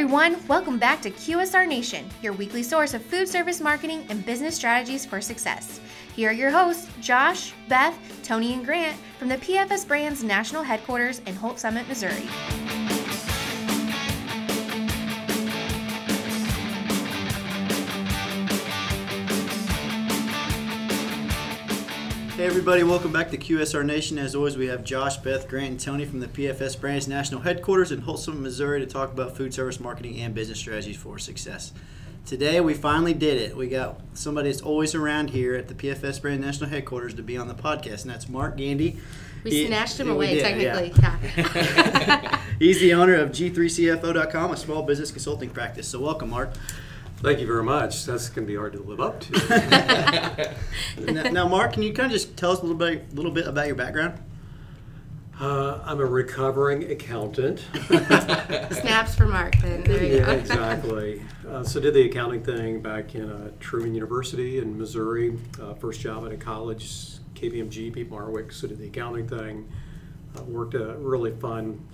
everyone, welcome back to QSR Nation, your weekly source of food service marketing and business strategies for success. Here are your hosts, Josh, Beth, Tony, and Grant from the PFS Brands National Headquarters in Holt Summit, Missouri. Hey everybody, welcome back to QSR Nation. As always, we have Josh, Beth, Grant, and Tony from the PFS Brands National Headquarters in Holt Summit, Missouri to talk about food service marketing and business strategies for success. Today, we finally did it. We got somebody that's always around here at the PFS Brands National Headquarters to be on the podcast, and that's Mark Gandy. We snatched him away, technically. Yeah. He's the owner of G3CFO.com, a small business consulting practice. So welcome, Mark. Thank you very much. That's going to be hard to live up to. Now, Mark, can you kind of just tell us a little bit about your background? I'm a recovering accountant. Snaps for Mark, then. There you go. Exactly. So did the accounting thing back in Truman University in Missouri. First job at a college, KPMG, Peat Marwick. So did the accounting thing. Worked a really fun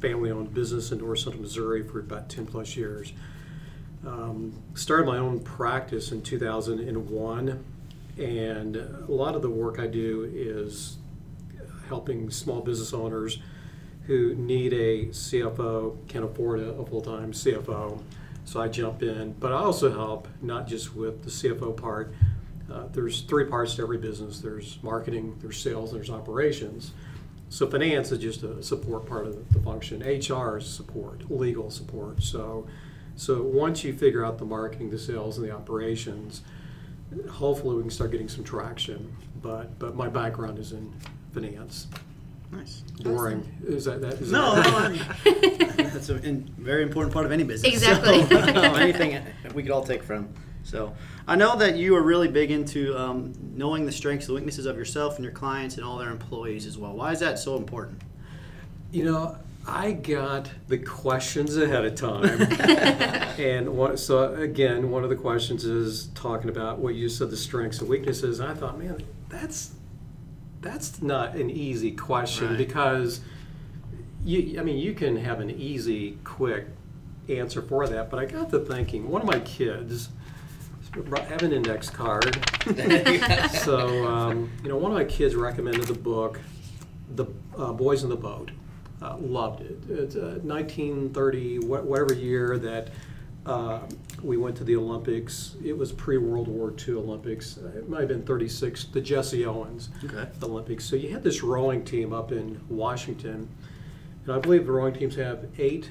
family-owned business in North Central Missouri for about 10 plus years. Started my own practice in 2001, and a lot of the work I do is helping small business owners who need a CFO, can't afford a full-time CFO, so I jump in. But I also help not just with the CFO part. There's three parts to every business. There's marketing, there's sales, and there's operations. So finance is just a support part of the function. HR is support, legal support. So once you figure out the marketing, the sales, and the operations, hopefully we can start getting some traction. But my background is in finance. Nice. Boring. Awesome. Is that that's a very important part of any business. Exactly. So, anything we could all take from. So I know that you are really big into knowing the strengths and weaknesses of yourself and your clients and all their employees as well. Why is that so important? You know, I got the questions ahead of time, and one of the questions is talking about what you said, the strengths and weaknesses. And I thought, man, that's not an easy question, right? Because you can have an easy, quick answer for that. But I got to thinking, one of my kids, I have an index card, so one of my kids recommended the book, The Boys in the Boat. Loved it. It's 1930, whatever year that we went to the Olympics. It was pre-World War II Olympics. It might have been 1936, the Jesse Owens Olympics. So you had this rowing team up in Washington, and I believe the rowing teams have eight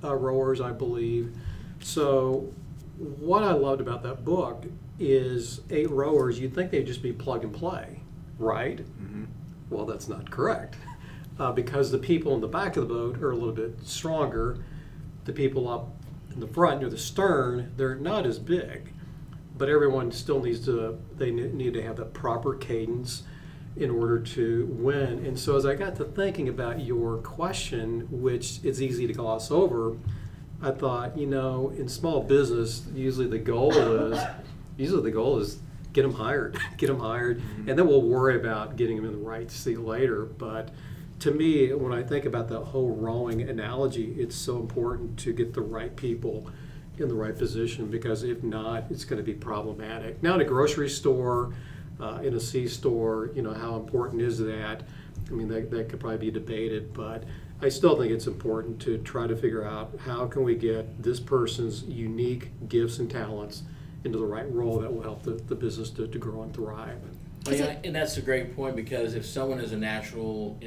rowers, I believe. So what I loved about that book is eight rowers, you'd think they'd just be plug and play, right? Mm-hmm. Well, that's not correct. Because the people in the back of the boat are a little bit stronger. The people up in the front near the stern, they're not as big, but everyone still needs to have the proper cadence in order to win. And so as I got to thinking about your question, which is easy to gloss over, I thought, in small business, usually the goal is get them hired, mm-hmm. and then we'll worry about getting them in the right seat later. But to me, when I think about the whole rowing analogy, it's so important to get the right people in the right position, because if not, it's going to be problematic. Now, in a grocery store, in a C-store, how important is that? I mean, that could probably be debated, but I still think it's important to try to figure out how can we get this person's unique gifts and talents into the right role that will help the business to grow and thrive. And that's a great point, because if someone is a natural,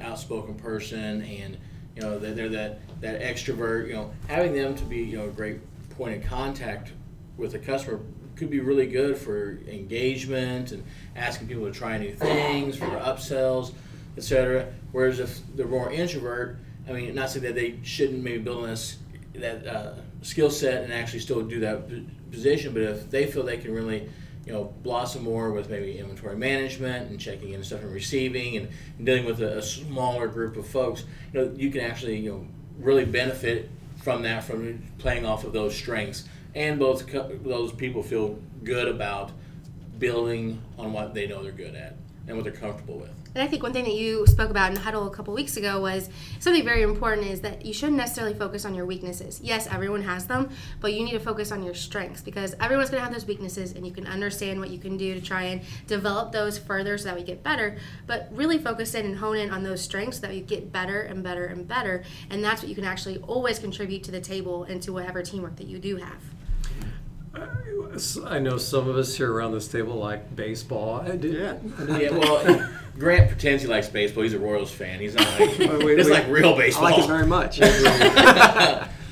outspoken person, and they're that extrovert, having them to be a great point of contact with a customer could be really good for engagement and asking people to try new things, for upsells, etc. Whereas if they're more introvert, I mean, not saying that they shouldn't maybe build on that skill set and actually still do that position, but if they feel they can really blossom more with maybe inventory management and checking in and stuff and receiving and dealing with a smaller group of folks, you can actually really benefit from that, from playing off of those strengths, and both those people feel good about building on what they know they're good at and what they're comfortable with. And I think one thing that you spoke about in the huddle a couple weeks ago was something very important is that you shouldn't necessarily focus on your weaknesses. Yes, everyone has them, but you need to focus on your strengths because everyone's going to have those weaknesses and you can understand what you can do to try and develop those further so that we get better, but really focus in and hone in on those strengths so that we get better and better and better. And that's what you can actually always contribute to the table and to whatever teamwork that you do have. I know some of us here around this table like baseball. I do. Yeah, well, Grant pretends he likes baseball. He's a Royals fan. He's not like, it's like real baseball. I like it very much.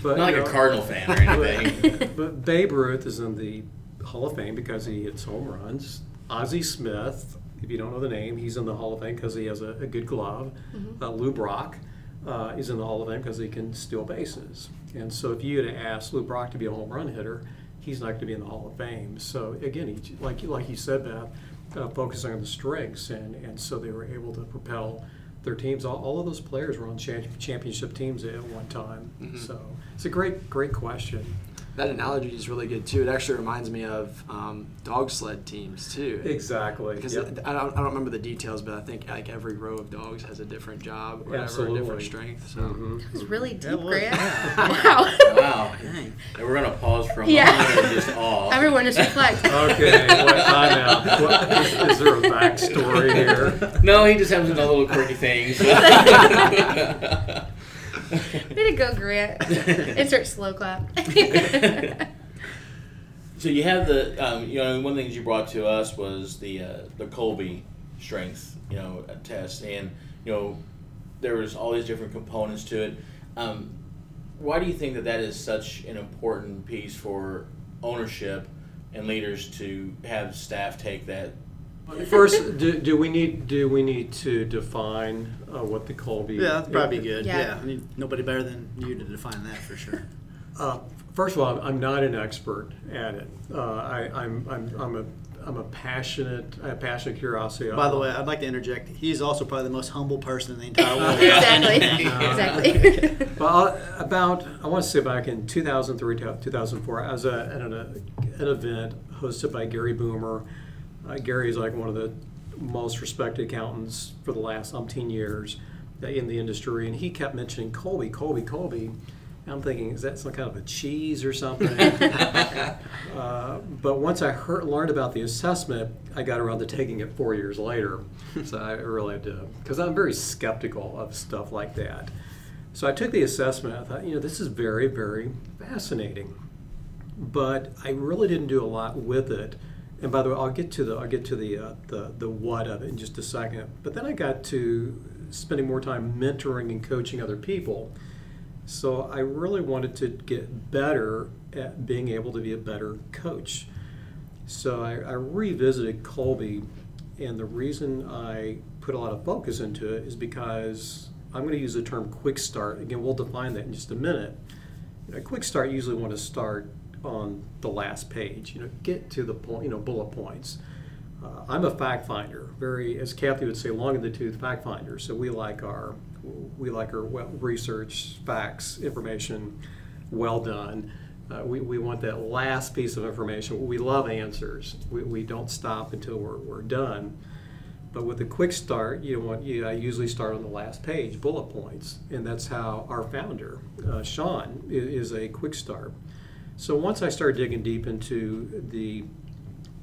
But, not like a Cardinal fan or anything. But Babe Ruth is in the Hall of Fame because he hits home runs. Ozzie Smith, if you don't know the name, he's in the Hall of Fame because he has a good glove. Mm-hmm. Lou Brock is in the Hall of Fame because he can steal bases. And so if you had asked Lou Brock to be a home run hitter, he's not going to be in the Hall of Fame. So again, he, like you said, Beth, focusing on the strengths, and so they were able to propel their teams. All of those players were on championship teams at one time. Mm-hmm. So it's a great question. That analogy is really good too. It actually reminds me of dog sled teams too. Exactly. Because I don't remember the details, but I think like every row of dogs has a different job or whatever, a different strength. So That was really deep, Grant. Wow. Wow. Dang. We're gonna pause for a moment and just all. Everyone just reflect. Okay. Is there a backstory here? No, he just happens to know little quirky things. Way to go, Grant. Insert slow clap. So you have the, one of the things you brought to us was the Kolbe strength, test. And, there was all these different components to it. Why do you think that is such an important piece for ownership and leaders to have staff take that? First, do we need to define what the Kolbe? Yeah, that's probably good. Yeah. I mean, nobody better than you to define that for sure. First of all, I'm not an expert at it. I'm a passionate curiosity. By the way, I'd like to interject. He's also probably the most humble person in the entire world. Exactly. Well, back in 2003 to 2004, I was at an event hosted by Gary Boomer. Gary is like one of the most respected accountants for the last umpteen years in the industry, and he kept mentioning Kolbe. And I'm thinking, is that some kind of a cheese or something? But once I learned about the assessment, I got around to taking it 4 years later. So I really did, because I'm very skeptical of stuff like that. So I took the assessment. I thought, this is very, very fascinating. But I really didn't do a lot with it. And by the way, I'll get to the what of it in just a second. But then I got to spending more time mentoring and coaching other people. So I really wanted to get better at being able to be a better coach. So I revisited Kolbe, and the reason I put a lot of focus into it is because I'm going to use the term quick start. Again, we'll define that in just a minute. A quick start, you usually want to start on the last page, get to the point, bullet points. I'm a fact finder, very, as Kathy would say, long in the tooth fact finder. So we like our research, facts, information, well done. We want that last piece of information. We love answers. We don't stop until we're done. But with a quick start, I usually start on the last page, bullet points, and that's how our founder, Sean, is a quick start. So once I started digging deep into the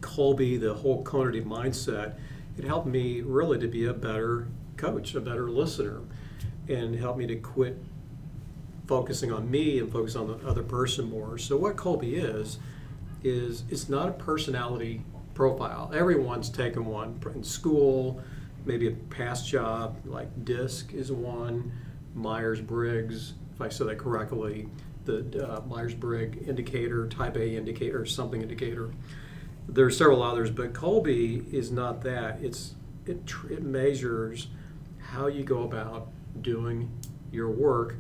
Kolbe, the whole conative mindset, it helped me really to be a better coach, a better listener, and helped me to quit focusing on me and focus on the other person more. So what Kolbe is it's not a personality profile. Everyone's taken one in school, maybe a past job, like DISC is one, Myers-Briggs, if I said that correctly, the Myers-Briggs indicator, type A indicator, or something indicator. There are several others, but Kolbe is not that. It measures how you go about doing your work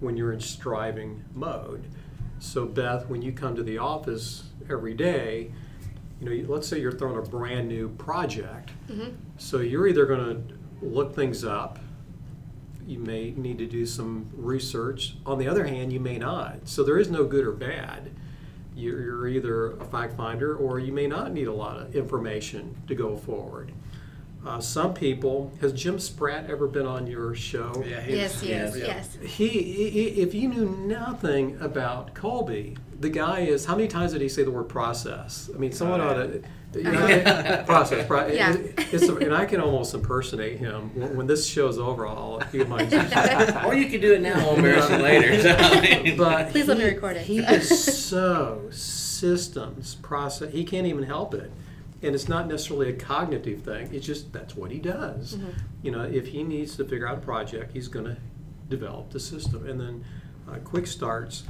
when you're in striving mode. So Beth, when you come to the office every day, let's say you're throwing a brand new project. Mm-hmm. So you're either going to look things up. You may need to do some research. On the other hand, you may not. So there is no good or bad. You're either a fact finder or you may not need a lot of information to go forward. some people. Has Jim Spratt ever been on your show? Yeah, yes. He if you knew nothing about Kolbe, the guy is, how many times did he say the word process? I mean, someone ought to, you know, process. Yeah. And I can almost impersonate him. When this show's over, I'll do my Or you can do it now, I'll embarrass you later. But please let me record it. He is so systems, process, he can't even help it. And it's not necessarily a cognitive thing. It's just that's what he does. Mm-hmm. You know, if he needs to figure out a project, he's going to develop the system. And then quick starts,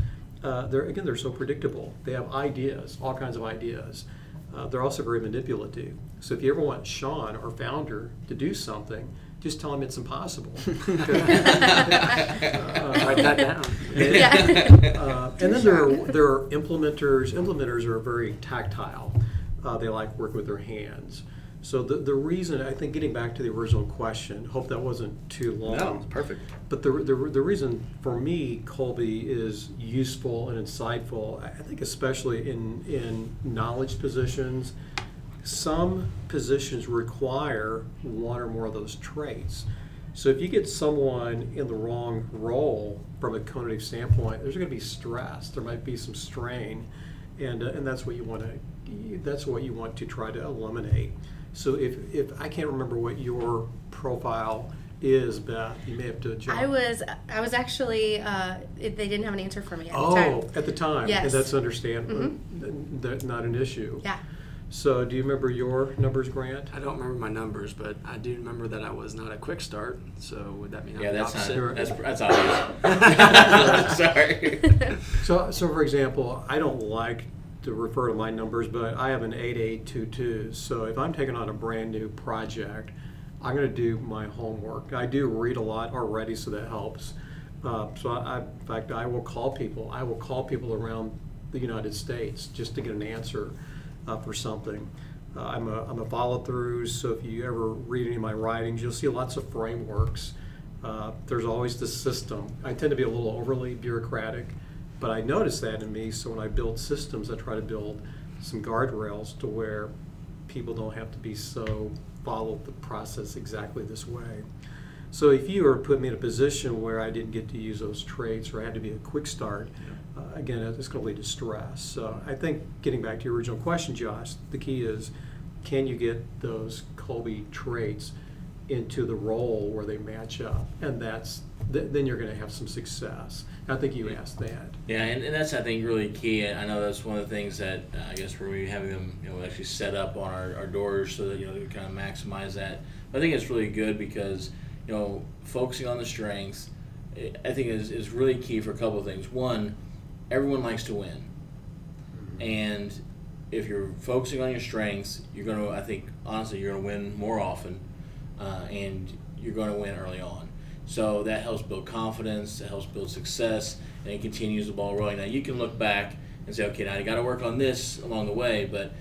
they're so predictable. They have ideas, all kinds of ideas. They're also very manipulative. So if you ever want Sean, our founder, to do something, just tell him it's impossible. Write that down. And then there are implementers. Implementers are very tactile. They like working with their hands. So the reason, I think, getting back to the original question, hope that wasn't too long. No, it's perfect. But the reason for me, Kolbe, is useful and insightful, I think, especially in knowledge positions. Some positions require one or more of those traits. So if you get someone in the wrong role from a cognitive standpoint, there's going to be stress. There might be some strain, and that's what you want to. That's what you want to try to eliminate. So if I can't remember what your profile is, Beth, you may have to adjust. I was actually, they didn't have an answer for me at the time. Oh, at the time. Yes. And that's understandable. Mm-hmm. That's not an issue. Yeah. So do you remember your numbers, Grant? I don't remember my numbers, but I do remember that I was not a quick start. So would that mean I'm the opposite? Yeah, that's obvious. Sorry. So for example, I don't like to refer to my numbers, but I have an 8822. So if I'm taking on a brand new project, I'm going to do my homework. I do read a lot already, so that helps. In fact, I will call people. I will call people around the United States just to get an answer for something. I'm a follow-through, so if you ever read any of my writings, you'll see lots of frameworks. There's always the system. I tend to be a little overly bureaucratic. But I noticed that in me, so when I build systems, I try to build some guardrails to where people don't have to be so follow the process exactly this way. So if you were putting me in a position where I didn't get to use those traits or I had to be a quick start, again, it's going to lead to stress. So I think getting back to your original question, Josh, the key is, can you get those Kolbe traits into the role where they match up, and that's then you're going to have some success. I think you asked that. Yeah, and that's, I think, really key. I know that's one of the things that I guess we're having them, you know, actually set up on our doors so that, you know, we kind of maximize that. But I think it's really good because, you know, focusing on the strengths, I think is really key for a couple of things. One, everyone likes to win, and if you're focusing on your strengths, you're going to, I think, honestly, you're going to win more often. And you're going to win early on. So that helps build confidence, it helps build success, and it continues the ball rolling. Now you can look back and say, okay, now you got to work on this along the way, but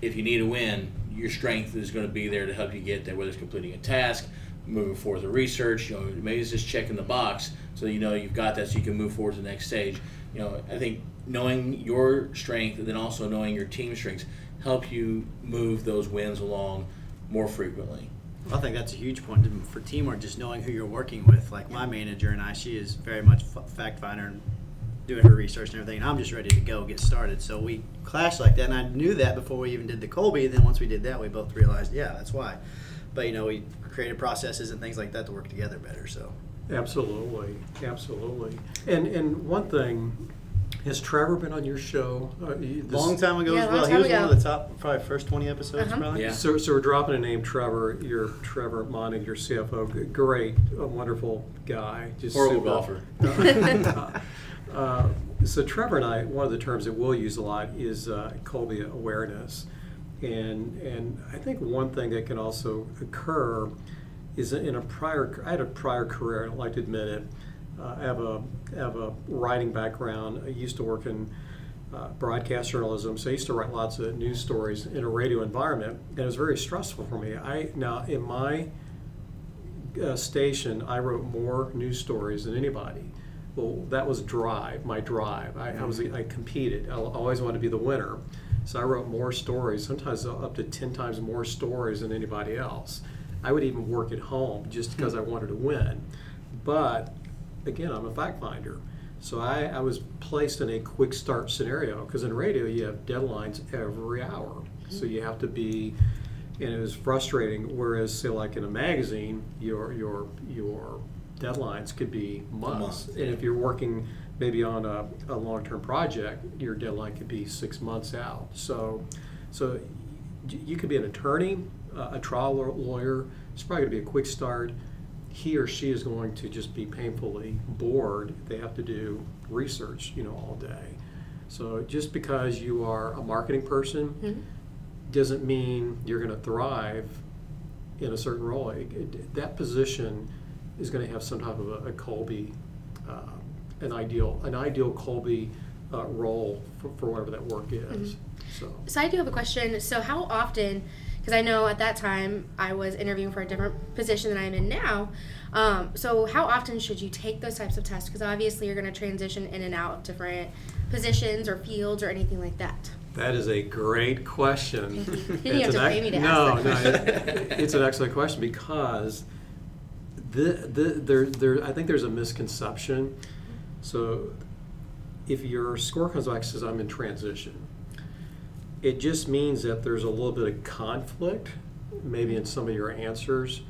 if you need a win, your strength is going to be there to help you get there, whether it's completing a task, moving forward the research, you know, maybe it's just checking the box so you know you've got that so you can move forward to the next stage. You know, I think knowing your strength and then also knowing your team strengths help you move those wins along more frequently. Well, I think that's a huge point for teamwork, just knowing who you're working with. Like my manager and I, she is very much fact finder and doing her research and everything, and I'm just ready to go get started. So we clash like that, and I knew that before we even did the Kolbe, and then once we did that, we both realized, yeah, that's why. But, you know, we created processes and things like that to work together better. So Absolutely. And one thing, has Trevor been on your show? Long time ago as well. He was one of the top, probably first 20 episodes, probably. Yeah. So we're dropping a name, Trevor. You're Trevor Monning, your CFO. Great, a wonderful guy. Just horrible golfer. So Trevor and I, one of the terms that we'll use a lot is Kolbe awareness. And I think one thing that can also occur is I had a prior career, I don't like to admit it. I have a writing background. I used to work in broadcast journalism, so I used to write lots of news stories in a radio environment, and it was very stressful for me. Now, in my station, I wrote more news stories than anybody. Well, that was my drive. I competed. I always wanted to be the winner. So I wrote more stories, sometimes up to 10 times more stories than anybody else. I would even work at home just because I wanted to win. But again, I'm a fact finder. So I was placed in a quick start scenario because in radio you have deadlines every hour. So you have to be, and it was frustrating, whereas say like in a magazine, your deadlines could be months. And if you're working maybe on a long-term project, your deadline could be 6 months out. So you could be an attorney, a trial lawyer. It's probably going to be a quick start. He or she is going to just be painfully bored. They have to do research, all day. So just because you are a marketing person doesn't mean you're going to thrive in a certain role. That position is going to have some type of a Kolbe, an ideal Kolbe role for whatever that work is. So I do have a question. So how often? Because I know at that time I was interviewing for a different position than I'm in now. So how often should you take those types of tests? Because obviously you're going to transition in and out of different positions or fields or anything like that. That is a great question. You have to pay me to ask that question. No, it's an excellent question because I think there's a misconception. So if your score comes back and says, I'm in transition, it just means that there's a little bit of conflict, maybe in some of your answers.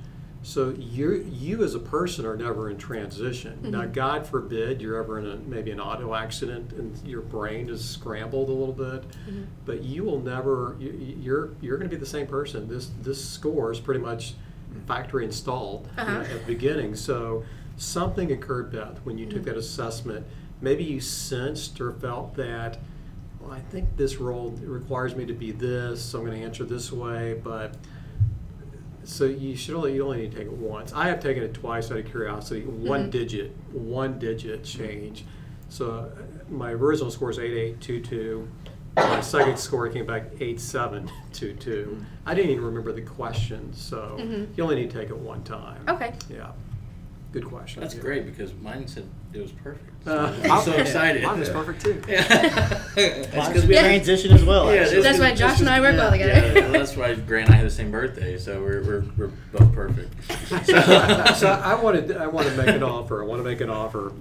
So you as a person are never in transition. Now, God forbid you're ever in maybe an auto accident and your brain is scrambled a little bit, but you will never. You're going to be the same person. This score is pretty much factory installed at the beginning. So something occurred, Beth, when you took that assessment. Maybe you sensed or felt that. I think this role requires me to be this, so I'm going to answer this way. But so you only need to take it once. I have taken it twice out of curiosity. One digit change. So my original score is 8822. My second score came back 8722. I didn't even remember the question, so you only need to take it one time. Okay. Yeah. Good question. That's great because mine said it was perfect. So I'm so excited. Mine was perfect too. Yeah. That's because we transition as well. Yeah, that's why Josh and I work well together. Yeah, that's why Grant and I have the same birthday, so we're both perfect. So I want to make an offer.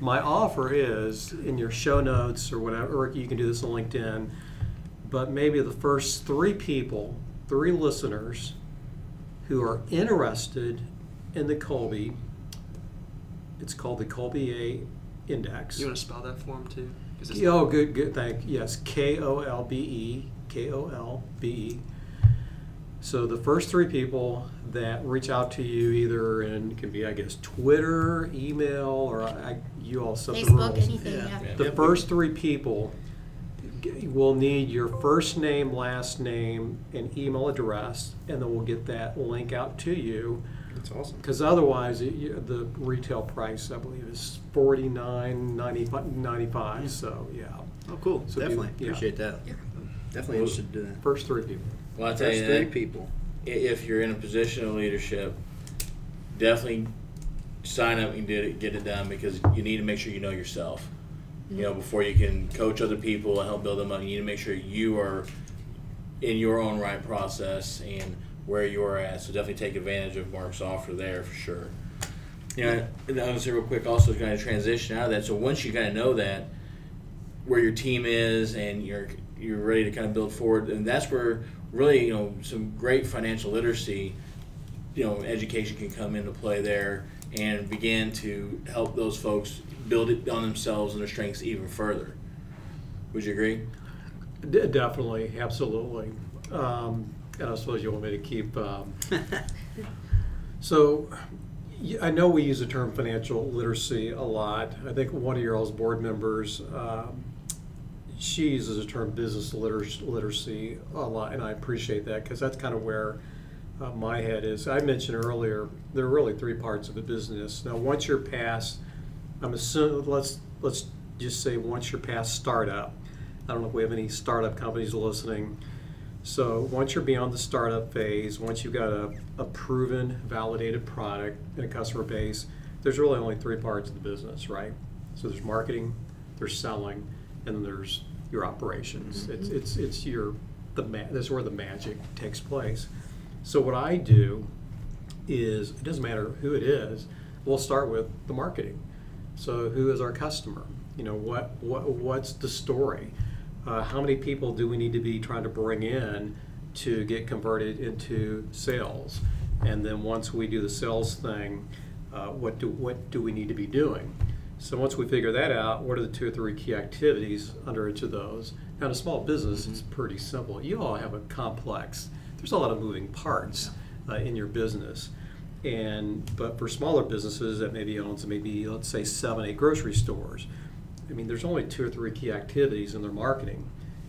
My offer is in your show notes or whatever. Or you can do this on LinkedIn, but maybe the first three listeners, who are interested in the Kolbe, it's called the Kolbe A Index. You want to spell that for them too? Oh, good, thank you. Yes, Kolbe. So the first three people that reach out to you, either it can be Twitter, email, or you all set the rules. Facebook, anything. Yeah. The first three people will need your first name, last name, and email address, and then we'll get that link out to you. That's awesome. Because otherwise, the retail price, I believe, is $49.95. So yeah. Oh, cool. So definitely appreciate that. Yeah. Definitely should do that. First three people. Well, I tell you, if you're in a position of leadership, definitely sign up and get it done because you need to make sure you know yourself. Mm-hmm. Before you can coach other people and help build them up, you need to make sure you are in your own right process and where you are at, so definitely take advantage of Mark's offer there for sure. And I'm going to say real quick also is going to transition out of that, so once you kind of know that, where your team is and you're ready to kind of build forward, and that's where really, some great financial literacy, education can come into play there and begin to help those folks build it on themselves and their strengths even further. Would you agree? Definitely, absolutely. And I suppose you want me to keep. So I know we use the term financial literacy a lot. I think one of your all's board members, she uses the term business literacy a lot, and I appreciate that because that's kind of where my head is. I mentioned earlier there are really three parts of the business. Now, once you're past, I'm assuming let's just say once you're past startup. I don't know if we have any startup companies listening. So once you're beyond the startup phase, once you've got a proven, validated product and a customer base, there's really only three parts of the business, right? So there's marketing, there's selling, and there's your operations. Mm-hmm. That's where the magic takes place. So what I do is, it doesn't matter who it is, we'll start with the marketing. So who is our customer? You know, what's the story? How many people do we need to be trying to bring in to get converted into sales? And then once we do the sales thing, what do we need to be doing? So once we figure that out, what are the 2 or 3 key activities under each of those? Now, in a small business, mm-hmm. It's pretty simple. You all have a complex, there's a lot of moving parts in your business. But for smaller businesses that maybe owns let's say 7, 8 grocery stores, I mean, there's only 2 or 3 key activities in their marketing.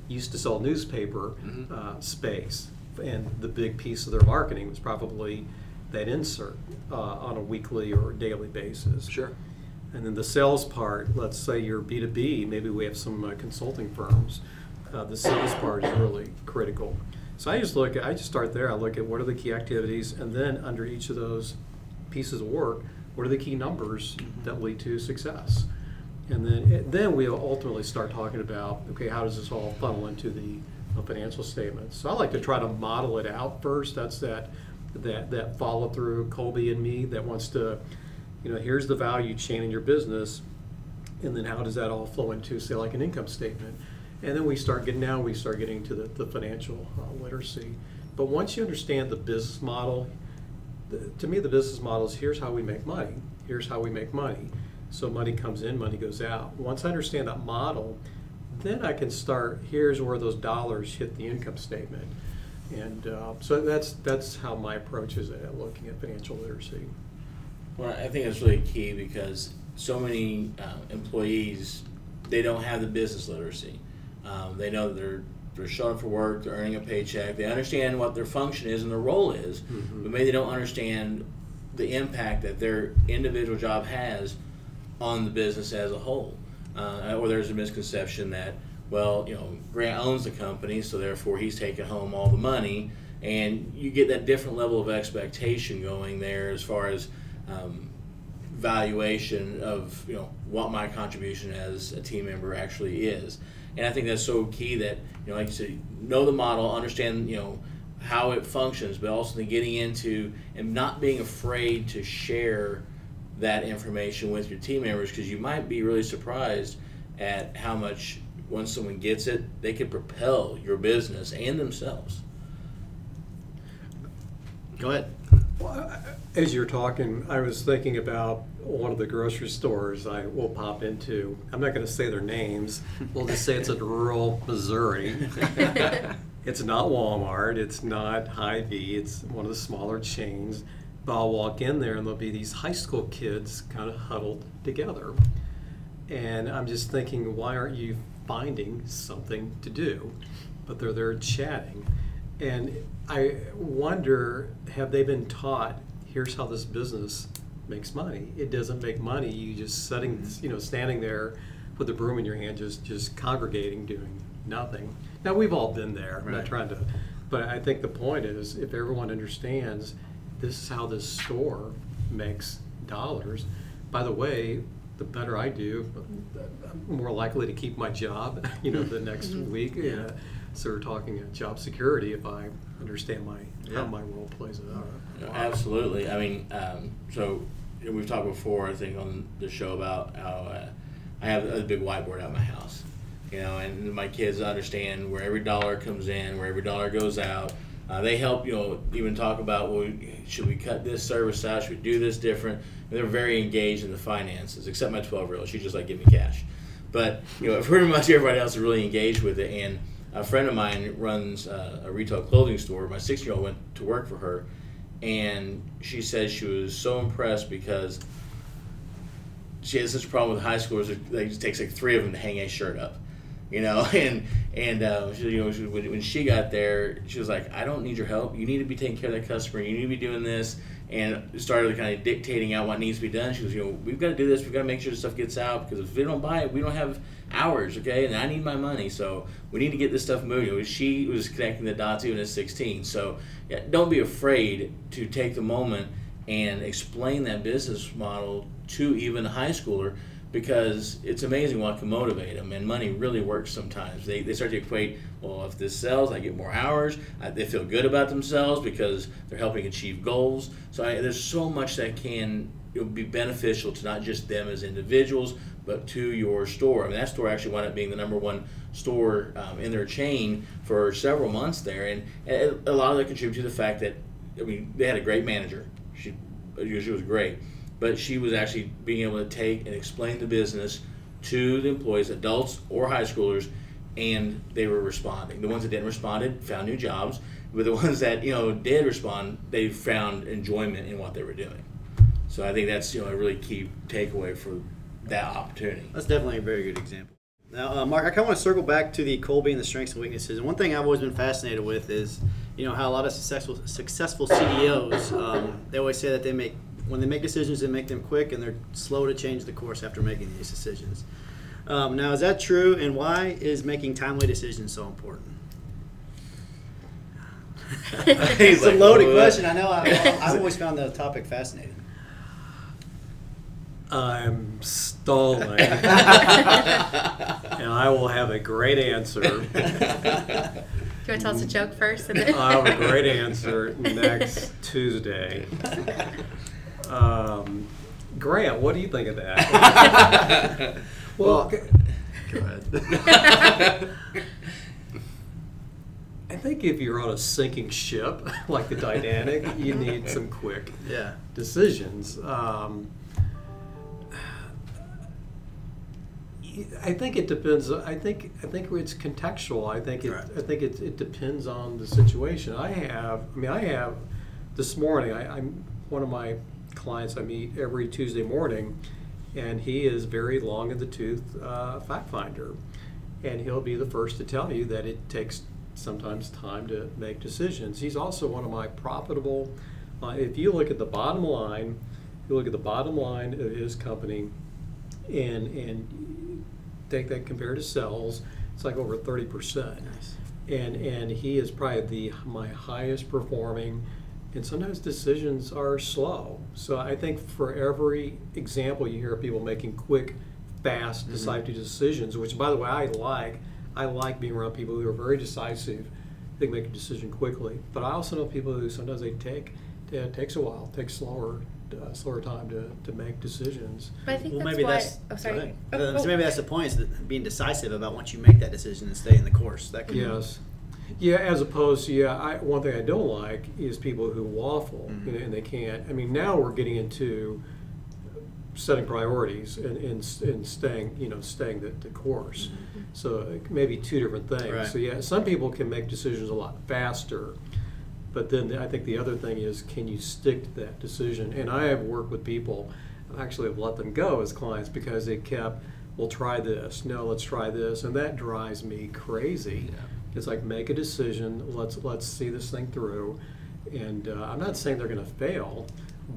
Used to sell newspaper mm-hmm. Space, and the big piece of their marketing was probably that insert on a weekly or daily basis. Sure. And then the sales part, let's say you're B2B, maybe we have some consulting firms. The sales part is really critical. So I just start there. I look at what are the key activities, and then under each of those pieces of work, what are the key numbers mm-hmm. that lead to success? And then we ultimately start talking about, okay, how does this all funnel into the financial statements? So I like to try to model it out first. That's that follow through Kolbe and me that wants to, here's the value chain in your business, and then how does that all flow into, say, like an income statement? And then we start getting to the financial literacy. But once you understand the business model, to me the business model is here's how we make money. So money comes in, money goes out. Once I understand that model, then I can start, here's where those dollars hit the income statement. And so that's how my approach is at looking at financial literacy. Well, I think that's really key because so many employees, they don't have the business literacy. They know that they're showing up for work, they're earning a paycheck, they understand what their function is and their role is, mm-hmm. but maybe they don't understand the impact that their individual job has on the business as a whole. Or there's a misconception that, Grant owns the company, so therefore he's taking home all the money, and you get that different level of expectation going there as far as valuation of what my contribution as a team member actually is. And I think that's so key that, like you said, know the model, understand, how it functions, but also getting into and not being afraid to share that information with your team members, because you might be really surprised at how much, once someone gets it, they can propel your business and themselves. Go ahead. Well, as you're talking, I was thinking about one of the grocery stores I will pop into. I'm not going to say their names. We'll just say it's in rural Missouri. It's not Walmart. It's not Hy-Vee. It's one of the smaller chains. But I'll walk in there, and there'll be these high school kids kind of huddled together. And I'm just thinking, why aren't you finding something to do? But they're there chatting. And I wonder, have they been taught, here's how this business makes money? It doesn't make money. You just standing there with a broom in your hand, just congregating, doing nothing. Now, we've all been there. I'm not trying to. But I think the point is, if everyone understands this is how this store makes dollars, by the way, the better I do, I'm more likely to keep my job, the next week. Yeah. So we're talking job security if I understand how my role plays out. Wow. Absolutely. I mean, so we've talked before, I think, on the show about how I have a big whiteboard out of my house, and my kids understand where every dollar comes in, where every dollar goes out. They help, even talk about, should we cut this service out? Should we do this different? And they're very engaged in the finances, except my 12-year-old. She just, give me cash. But, pretty much everybody else is really engaged with it. And a friend of mine runs a retail clothing store. My 6-year-old went to work for her, and she said she was so impressed because she has such a problem with high schoolers. It takes, 3 of them to hang a shirt up. She, when she got there, she was like, I don't need your help. You need to be taking care of that customer. You need to be doing this, and started kind of dictating out what needs to be done. She was, we've got to do this. We've got to make sure the stuff gets out, because if we don't buy it, we don't have hours, okay? And I need my money, so we need to get this stuff moving. She was connecting the dots even at 16. So yeah, don't be afraid to take the moment and explain that business model to even a high schooler, because it's amazing what can motivate them, and money really works sometimes. They start to equate, well, if this sells, I get more hours. They feel good about themselves because they're helping achieve goals. So there's so much that can be beneficial to not just them as individuals, but to your store. I mean, that store actually wound up being the number one store in their chain for several months there, and a lot of that contributed to the fact that, I mean, they had a great manager. She was great. But she was actually being able to take and explain the business to the employees, adults or high schoolers, and they were responding. The ones that didn't respond found new jobs, but the ones that did respond, they found enjoyment in what they were doing. So I think that's a really key takeaway for that opportunity. That's definitely a very good example. Now, Mark, I kind of want to circle back to the Kolbe and the strengths and weaknesses. And one thing I've always been fascinated with is how a lot of successful CEOs they always say that when they make decisions, they make them quick, and they're slow to change the course after making these decisions. Now, is that true, and why is making timely decisions so important? It's a loaded question. I know. I've always found the topic fascinating. I'm stalling, and I will have a great answer. Do you want to tell us a joke first? And then I'll have a great answer next Tuesday. Grant, what do you think of that? Well, go ahead. I think if you're on a sinking ship like the Titanic, you need some quick decisions. I think it depends. I think it's contextual. I think it depends on the situation. I have this morning. I'm one of my clients I meet every Tuesday morning, and he is very long in the tooth fact finder, and he'll be the first to tell you that it takes sometimes time to make decisions. He's also one of my profitable. If you look at the bottom line, of his company, and take that compared to sales, it's like over 30%. Nice. And he is probably my highest performing. And sometimes decisions are slow. So I think for every example you hear of people making quick, fast, decisive decisions, which, by the way, I like being around people who are very decisive. They can make a decision quickly. But I also know people who sometimes it takes slower. Slower time to make decisions. But I think so maybe that's the point, is that being decisive about once you make that decision and stay in the course. That could be. As opposed to, one thing I don't like is people who waffle and they can't. I mean, now we're getting into setting priorities and staying the course. Mm-hmm. So maybe two different things. Right. So some people can make decisions a lot faster. But then I think the other thing is, can you stick to that decision? And I have worked with people, actually have let them go as clients because they kept, we'll try this, no, let's try this. And that drives me crazy. Yeah. It's like, make a decision, let's see this thing through. And I'm not saying they're going to fail,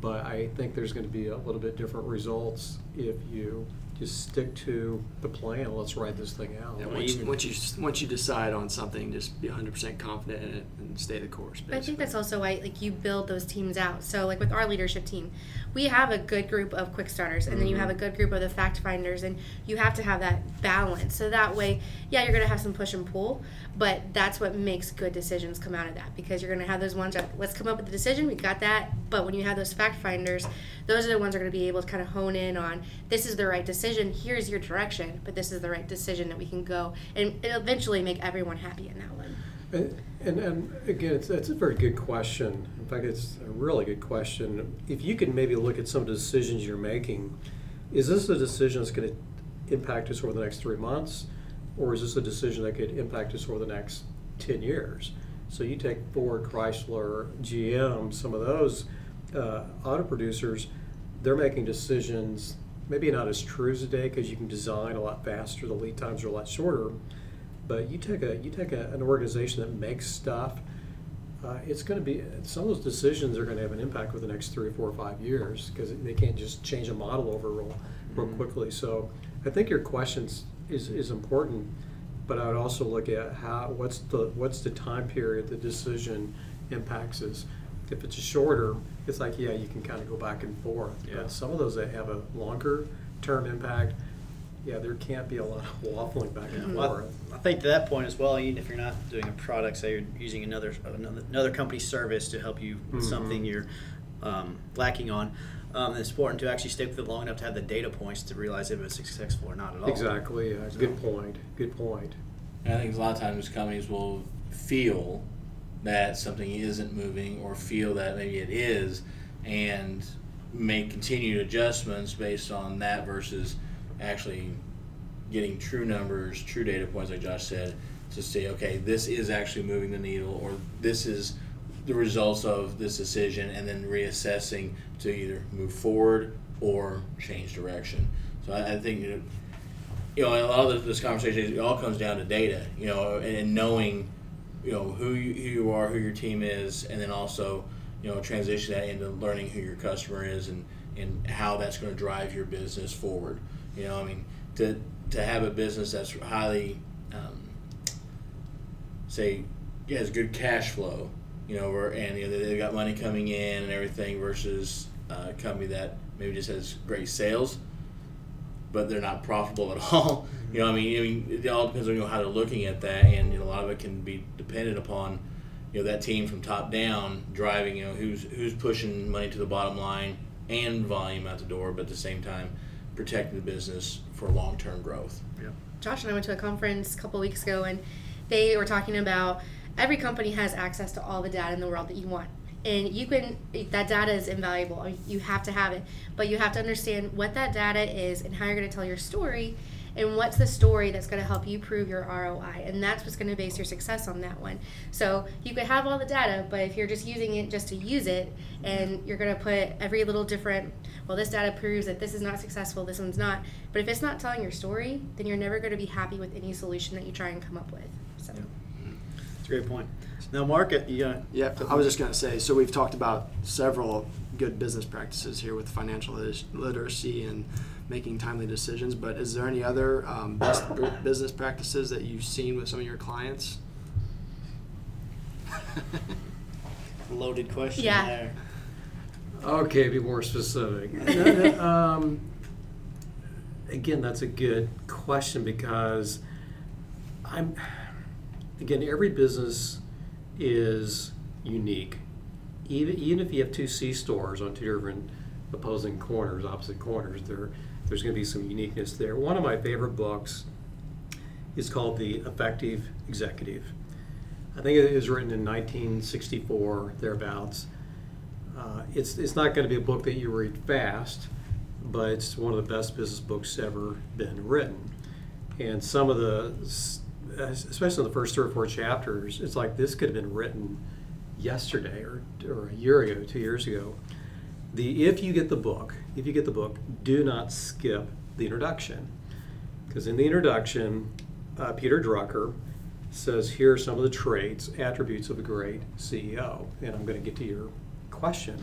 but I think there's going to be a little bit different results if you just stick to the plan. Let's write this thing out. Yeah, once you decide on something, just be 100% confident in it and stay the course. Basically. But I think that's also why you build those teams out. So like with our leadership team, we have a good group of quick starters, and then you have a good group of the fact finders, and you have to have that balance. So that way, you're going to have some push and pull, but that's what makes good decisions come out of that, because you're going to have those ones that, let's come up with the decision, we got that. But when you have those fact finders, those are the ones that are going to be able to kind of hone in on, this is the right decision. Here's your direction, but this is the right decision that we can go and eventually make everyone happy in that one. And again, that's a very good question. In fact, it's a really good question. If you could maybe look at some decisions you're making, is this a decision that's going to impact us over the next 3 months, or is this a decision that could impact us over the next 10 years? So you take Ford, Chrysler, GM, some of those auto producers, they're making decisions. Maybe not as true today because you can design a lot faster, the lead times are a lot shorter, but you take an organization that makes stuff, it's going to be, some of those decisions are going to have an impact over the next 3, 4, 5 years because they can't just change a model over real quickly. So I think your question is important, but I would also look at what's the time period the decision impacts us. If it's shorter, it's like, you can kind of go back and forth. Yeah. But some of those that have a longer term impact, yeah, there can't be a lot of waffling back and forth. I think to that point as well, even if you're not doing a product, say you're using another company's service to help you with something you're lacking on, it's important to actually stick with it long enough to have the data points to realize if it's successful or not at all. Exactly. Yeah. So. Good point. And I think a lot of times companies will feel that something isn't moving or feel that maybe it is and make continued adjustments based on that versus actually getting true numbers, true data points, like Josh said, to say, okay, this is actually moving the needle, or this is the results of this decision, and then reassessing to either move forward or change direction. So I think, a lot of this conversation, it all comes down to data, and knowing, who you are, who your team is, and then also, transition that into learning who your customer is and how that's going to drive your business forward. To have a business that's highly, has good cash flow, they've got money coming in and everything versus a company that maybe just has great sales, but they're not profitable at all. It all depends on how they're looking at that, and a lot of it can be dependent upon that team from top down driving who's pushing money to the bottom line and volume out the door, but at the same time protecting the business for long-term growth. Yeah. Josh and I went to a conference a couple of weeks ago, and they were talking about every company has access to all the data in the world that you want. And that data is invaluable. You have to have it, but you have to understand what that data is and how you're going to tell your story and what's the story that's going to help you prove your ROI. And that's what's going to base your success on that one. So you could have all the data, but if you're just using it just to use it, and you're going to put every little different, well, this data proves that this is not successful, this one's not. But if it's not telling your story, then you're never going to be happy with any solution that you try and come up with. So. Yeah. That's a great point. Now, Mark, I was just going to say, so we've talked about several good business practices here with financial literacy and making timely decisions, but is there any other best business practices that you've seen with some of your clients? Loaded question there. Okay, be more specific. Again, that's a good question because every business is unique. Even if you have two C-stores on two different opposite corners, there's going to be some uniqueness there. One of my favorite books is called The Effective Executive. I think it was written in 1964, thereabouts. It's not going to be a book that you read fast, but it's one of the best business books ever been written. And some of especially in the first 3 or 4 chapters, it's like this could have been written yesterday or a year ago, 2 years ago. If you get the book, do not skip the introduction, because in the introduction, Peter Drucker says, here are some of the traits, attributes of a great CEO, and I'm going to get to your question.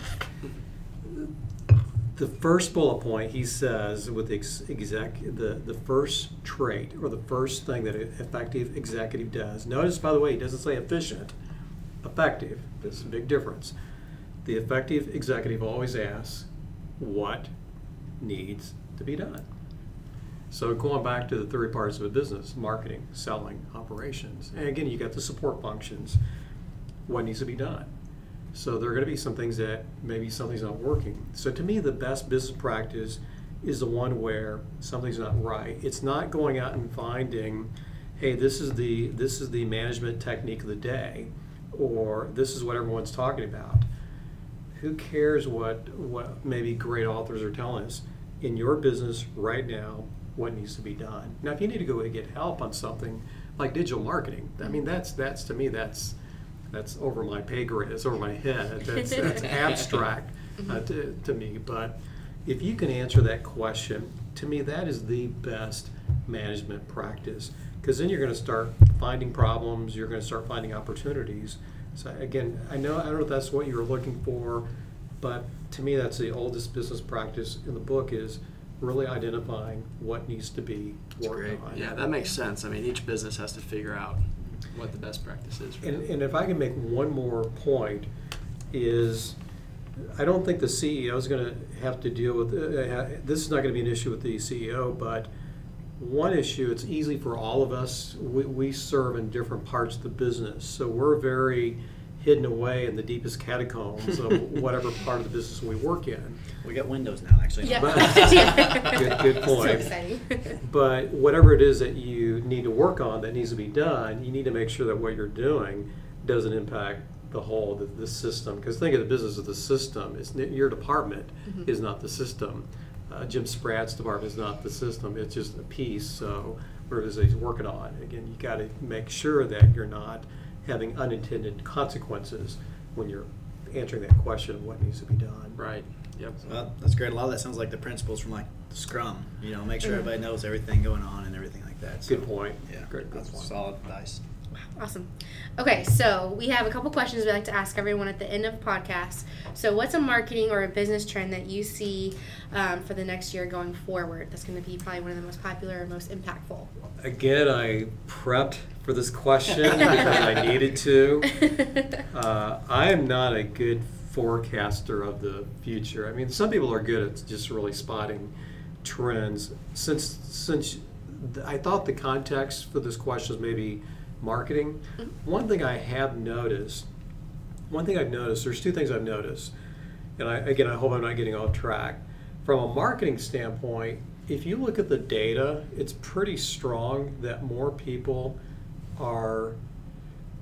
The first bullet point, he says, with the first trait or the first thing that an effective executive does. Notice, by the way, he doesn't say efficient, effective. There's a big difference. The effective executive always asks what needs to be done. So going back to the three parts of a business, marketing, selling, operations. And again, you got the support functions, what needs to be done. So there are going to be some things that maybe something's not working. So to me, the best business practice is the one where something's not right. It's not going out and finding, hey, this is the management technique of the day, or this is what everyone's talking about. Who cares what maybe great authors are telling us? In your business right now, what needs to be done? Now, if you need to go and get help on something like digital marketing, I mean, that's to me, that's over my pay grade. It's over my head. That's abstract to me. But if you can answer that question, to me, that is the best management practice, because then you're going to start finding problems. You're going to start finding opportunities. So again, I don't know if that's what you were looking for, but to me that's the oldest business practice in the book, is really identifying what needs to be worked on. Yeah, that makes sense. I mean, each business has to figure out what the best practice is. And if I can make one more point, is I don't think the CEO is going to have to deal with, this is not going to be an issue with the CEO, but one issue, it's easy for all of us, we serve in different parts of the business. So we're very hidden away in the deepest catacombs of whatever part of the business we work in. We got windows now, actually. Yeah. But, good point. So exciting. But whatever it is that you need to work on that needs to be done, you need to make sure that what you're doing doesn't impact the whole, the system. Because think of the business as the system. It's your department mm-hmm. is not the system. Jim Spratt's department is not the system. It's just a piece. So whatever it is that he's working on, again, you got to make sure that you're not having unintended consequences when you're answering that question of what needs to be done. Right. Yep. Well, that's great. A lot of that sounds like the principles from like Scrum. You know, make sure mm-hmm. everybody knows everything going on and everything like that. So, good point. Yeah. Great. That's point. Solid advice. Wow. Awesome. Okay, so we have a couple questions we like to ask everyone at the end of podcasts. So what's a marketing or a business trend that you see for the next year going forward that's going to be probably one of the most popular and most impactful? Again, I prepped for this question because I needed to. I am not a good forecaster of the future. I mean, some people are good at just really spotting trends. Since I thought the context for this question is maybe marketing. There's two things I've noticed, and I hope I'm not getting off track. From a marketing standpoint, if you look at the data, it's pretty strong that more people are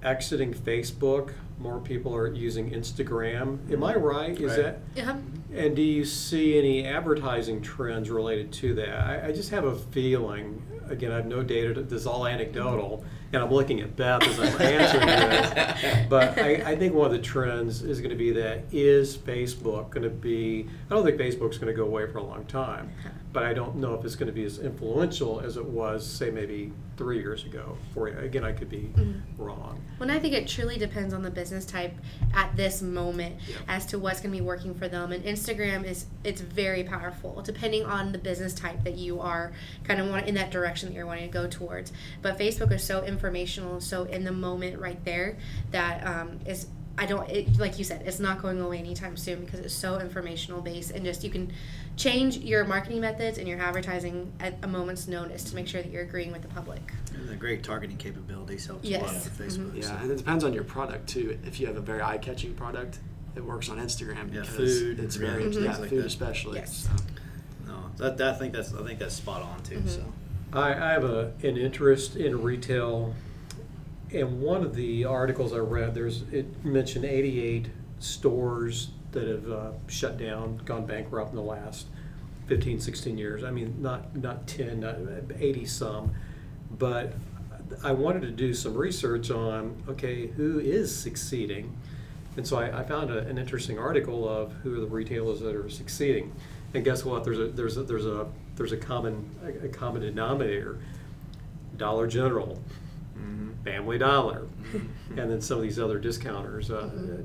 exiting Facebook, more people are using Instagram. Am I right? Is that? Yeah. And do you see any advertising trends related to that? I just have a feeling. Again, I have no data. This is all anecdotal, and I'm looking at Beth as I'm answering this. But I think one of the trends is going to be that is Facebook going to be? I don't think Facebook's going to go away for a long time, but I don't know if it's going to be as influential as it was, say, maybe 3 years ago. Again, I could be wrong. Well, I think it truly depends on the business type at this moment as to what's going to be working for them. And Instagram it's very powerful, depending on the business type that you are kind of in that direction that you're wanting to go towards. But Facebook is so informational, so in the moment right there, that like you said, it's not going away anytime soon because it's so informational based, and just you can change your marketing methods and your advertising at a moment's notice to make sure that you're agreeing with the public. And the great targeting capabilities helps a lot with Facebook. Mm-hmm. Yeah, and it depends on your product too. If you have a very eye-catching product, it works on Instagram. Yeah, food, it's very food especially. Yes. So. No, I think that's spot on too. Mm-hmm. So I have an interest in retail. In one of the articles I read, it mentioned 88 stores that have shut down, gone bankrupt in the last 15, 16 years. I mean, not 10, not 80 some, but I wanted to do some research on, okay, who is succeeding? And so I found an interesting article of who are the retailers that are succeeding. And guess what? There's a common denominator: Dollar General. Family Dollar, and then some of these other discounters.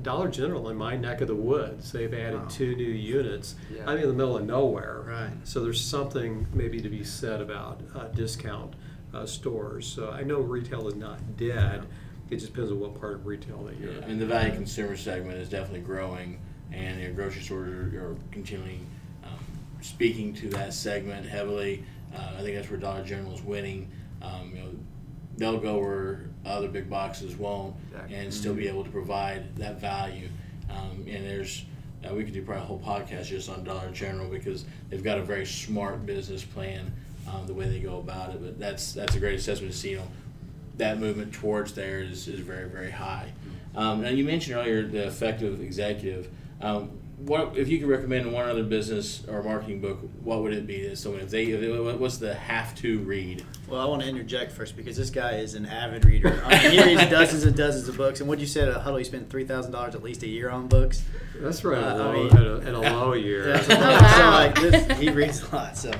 Dollar General in my neck of the woods, they've added two new units. Yeah. I'm in the middle of nowhere, right? So there's something maybe to be said about discount stores. So I know retail is not dead. It just depends on what part of retail that you're in. And the value consumer segment is definitely growing, and your grocery stores are continually speaking to that segment heavily. I think that's where Dollar General is winning. They'll go where other big boxes won't, and still be able to provide that value. And there's we could do probably a whole podcast just on Dollar General because they've got a very smart business plan, the way they go about it. But that's a great assessment to see. That movement towards there is very, very high. Now you mentioned earlier the effective executive. What if you could recommend one other business or marketing book? What would it be? So what's the have to read? Well, I want to interject first because this guy is an avid reader. He reads dozens and dozens of books. And what you said at Huddle, you spend $3,000 at least a year on books. That's right. At a low year. Yeah, so he reads a lot. So.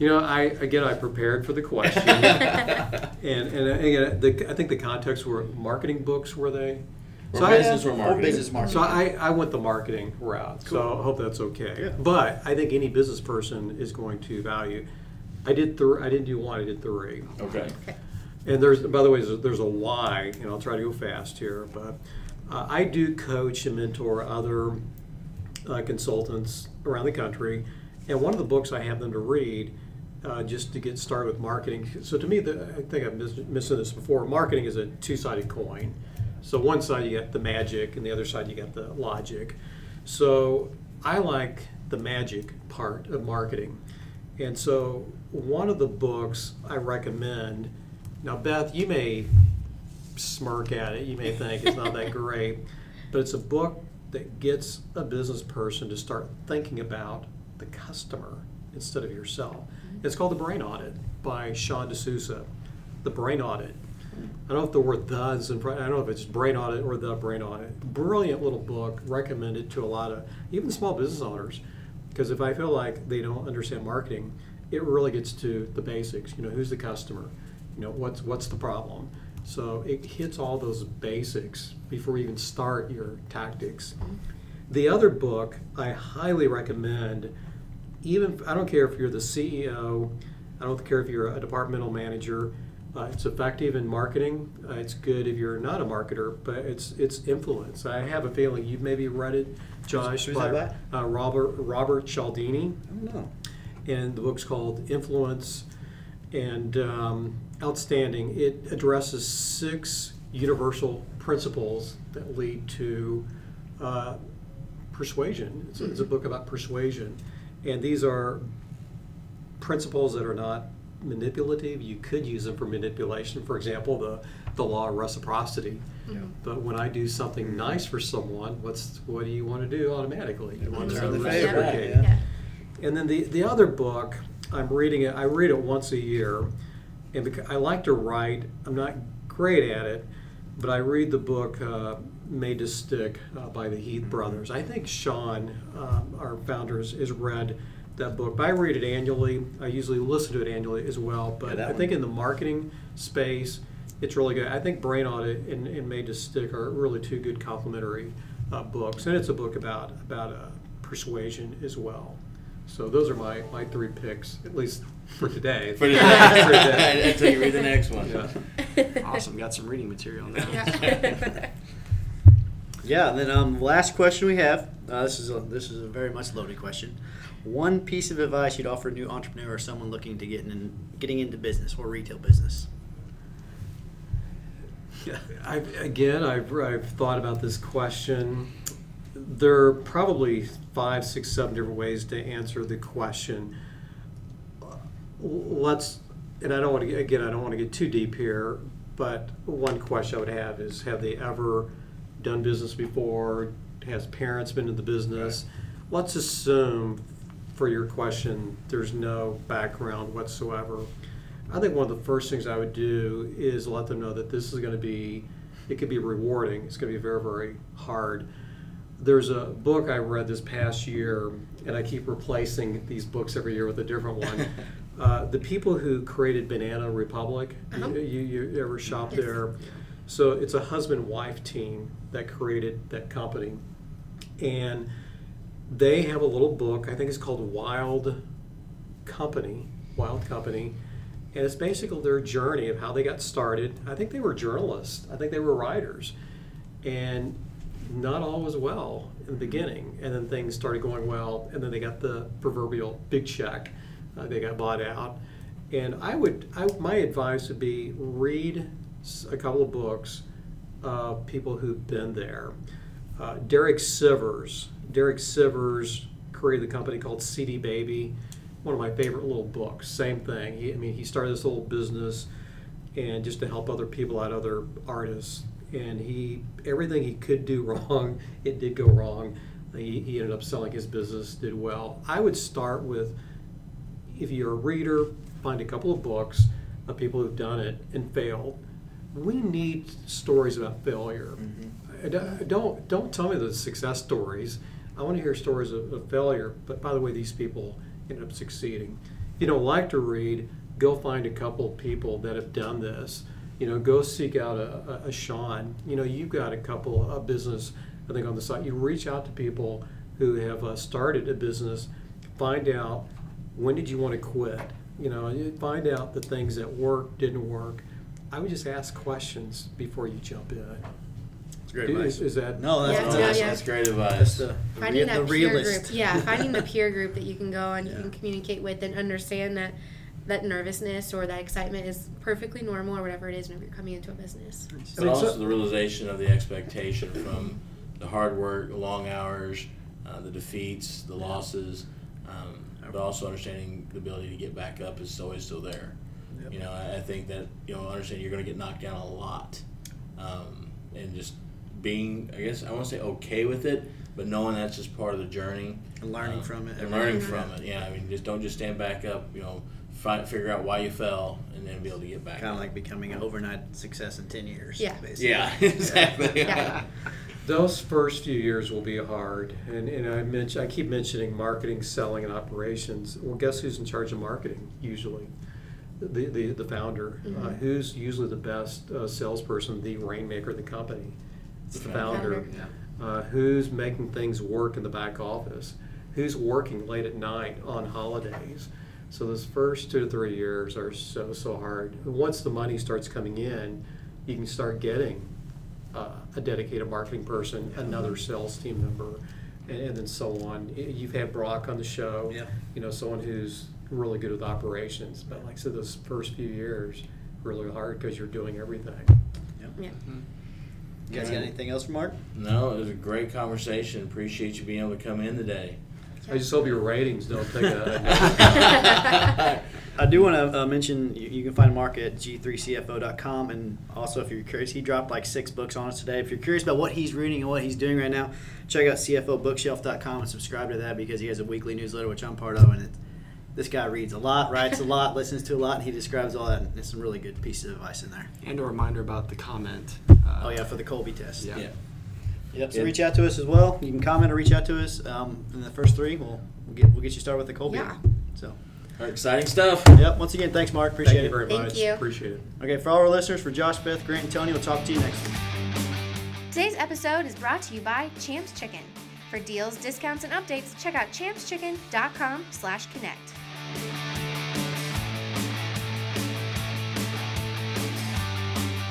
I prepared for the question, and I think the context were marketing books. Were they? So business marketing. So I went the marketing route. Cool. So I hope that's okay. Yeah. But I think any business person is going to value. I didn't do one. I did three. Okay. And by the way, there's a why, and I'll try to go fast here. But I do coach and mentor other consultants around the country, and one of the books I have them to read just to get started with marketing. So to me, I think I've mentioned this before, marketing is a two-sided coin. So one side you got the magic, and the other side you got the logic. So I like the magic part of marketing. And so one of the books I recommend, now Beth, you may smirk at it, you may think it's not that great, but it's a book that gets a business person to start thinking about the customer instead of yourself. It's called The Brain Audit by Sean D'Souza. The Brain Audit. I don't know if the word the is in front, I don't know if it's Brain Audit or The Brain Audit. Brilliant little book, recommended to a lot of, even small business owners, because if I feel like they don't understand marketing, it really gets to the basics. You know, who's the customer? You know, what's the problem? So it hits all those basics before you even start your tactics. The other book I highly recommend, even I don't care if you're the CEO, I don't care if you're a departmental manager, it's effective in marketing. It's good if you're not a marketer, but it's Influence. I have a feeling you've maybe read it, Josh. Who's that? Robert Cialdini. I don't know. And the book's called Influence, and outstanding. It addresses 6 universal principles that lead to persuasion. It's a book about persuasion, and these are principles that are not manipulative. You could use them for manipulation. For example, the law of reciprocity. Yeah. But when I do something nice for someone, what do you want to do automatically? You want to reciprocate. Yeah. And then the other book I'm reading, I read it once a year, and because I like to write. I'm not great at it, but I read the book Made to Stick by the Heath brothers. I think Sean, our founder, has read that book, but I read it annually. I usually listen to it annually as well, but I think in the marketing space, it's really good. I think Brain Audit and Made to Stick are really 2 good complementary books, and it's a book about persuasion as well. So those are my 3 picks, at least for today. For today. Until you read the next one. Yeah. Awesome, got some reading material now. Yeah. Yeah, and then last question we have. This is a very much loaded question. One piece of advice you'd offer a new entrepreneur or someone looking to getting into business or retail business. Yeah, I've thought about this question. There are probably 5, 6, 7 different ways to answer the question. I don't want to get too deep here, but one question I would have is: have they ever done business before? Has parents been in the business? Right. Let's assume, for your question, there's no background whatsoever. I think one of the first things I would do is let them know that this is going to be, it could be rewarding. It's going to be very, very hard. There's a book I read this past year, and I keep replacing these books every year with a different one. The people who created Banana Republic, you ever shop there? So it's a husband-wife team that created that company. And they have a little book, I think it's called Wild Company. And it's basically their journey of how they got started. I think they were journalists. I think they were writers. And not all was well in the beginning. And then things started going well. And then they got the proverbial big check. They got bought out. And my advice would be read a couple of books of people who've been there. Derek Sivers created a company called CD Baby, one of my favorite little books. Same thing. He started this little business and just to help other people out, other artists. And everything he could do wrong, it did go wrong. He ended up selling his business, did well. I would start with, if you're a reader, find a couple of books of people who've done it and failed. We need stories about failure. Mm-hmm. Don't tell me the success stories. I want to hear stories of failure. But by the way, these people ended up succeeding. If you don't like to read, go find a couple of people that have done this. Go seek out a Sean. You've got a couple of business, I think, on the site. You reach out to people who have started a business. Find out when did you want to quit. You find out the things that worked, didn't work. I would just ask questions before you jump in. It's great advice. Is that no? That's great advice. Finding that peer group. Yeah, finding the peer group that you can go and you can communicate with and understand that that nervousness or that excitement is perfectly normal or whatever it is whenever you're coming into a business. But also the realization of the expectation from the hard work, the long hours, the defeats, the losses, but also understanding the ability to get back up is always still there. Yep. You know, I think that, you know, understanding you're going to get knocked down a lot, and just being, I guess, I want to say okay with it, but knowing that's just part of the journey. And learning from it. And learning from it, yeah. I mean, just don't just stand back up, you know, figure out why you fell and then be able to get back. Kind of like becoming an overnight success in 10 years. Yeah. Basically. Yeah, exactly. Yeah. Those first few years will be hard, and I keep mentioning marketing, selling, and operations. Well, guess who's in charge of marketing usually? The founder, mm-hmm. Who's usually the best salesperson, the rainmaker of the company. It's the founder. Who's making things work in the back office? Who's working late at night on holidays? So those first 2 to 3 years are so hard. Once the money starts coming in, you can start getting a dedicated marketing person, another sales team member, and then so on. You've had Brock on the show, you know, someone who's really good with operations. But like I said, those first few years really hard because you're doing everything. You guys got anything else for Mark? No, it was a great conversation. Appreciate you being able to come in today. I just hope your ratings don't take a... I do want to mention you can find Mark at G3CFO.com, and also if you're curious, he dropped like 6 books on us today. If you're curious about what he's reading and what he's doing right now, check out cfobookshelf.com and subscribe to that, because he has a weekly newsletter, which I'm part of, and this guy reads a lot, writes a lot, listens to a lot, and he describes all that, and there's some really good pieces of advice in there. And a reminder about the comment. For the Kolbe test. Yeah. Yep. So reach out to us as well. You can comment or reach out to us. In the first 3, we'll get you started with the Kolbe. Yeah. So, exciting stuff. Yep. Once again, thanks, Mark. Appreciate it. Thank you very much. Thank you. Appreciate it. Okay. For all our listeners, for Josh, Beth, Grant, and Tony, we'll talk to you next week. Today's episode is brought to you by Champs Chicken. For deals, discounts, and updates, check out champschicken.com/connect.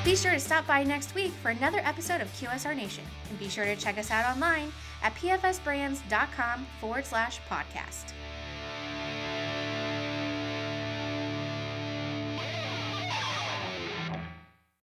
Be sure to stop by next week for another episode of QSR Nation, and be sure to check us out online at pfsbrands.com/podcast.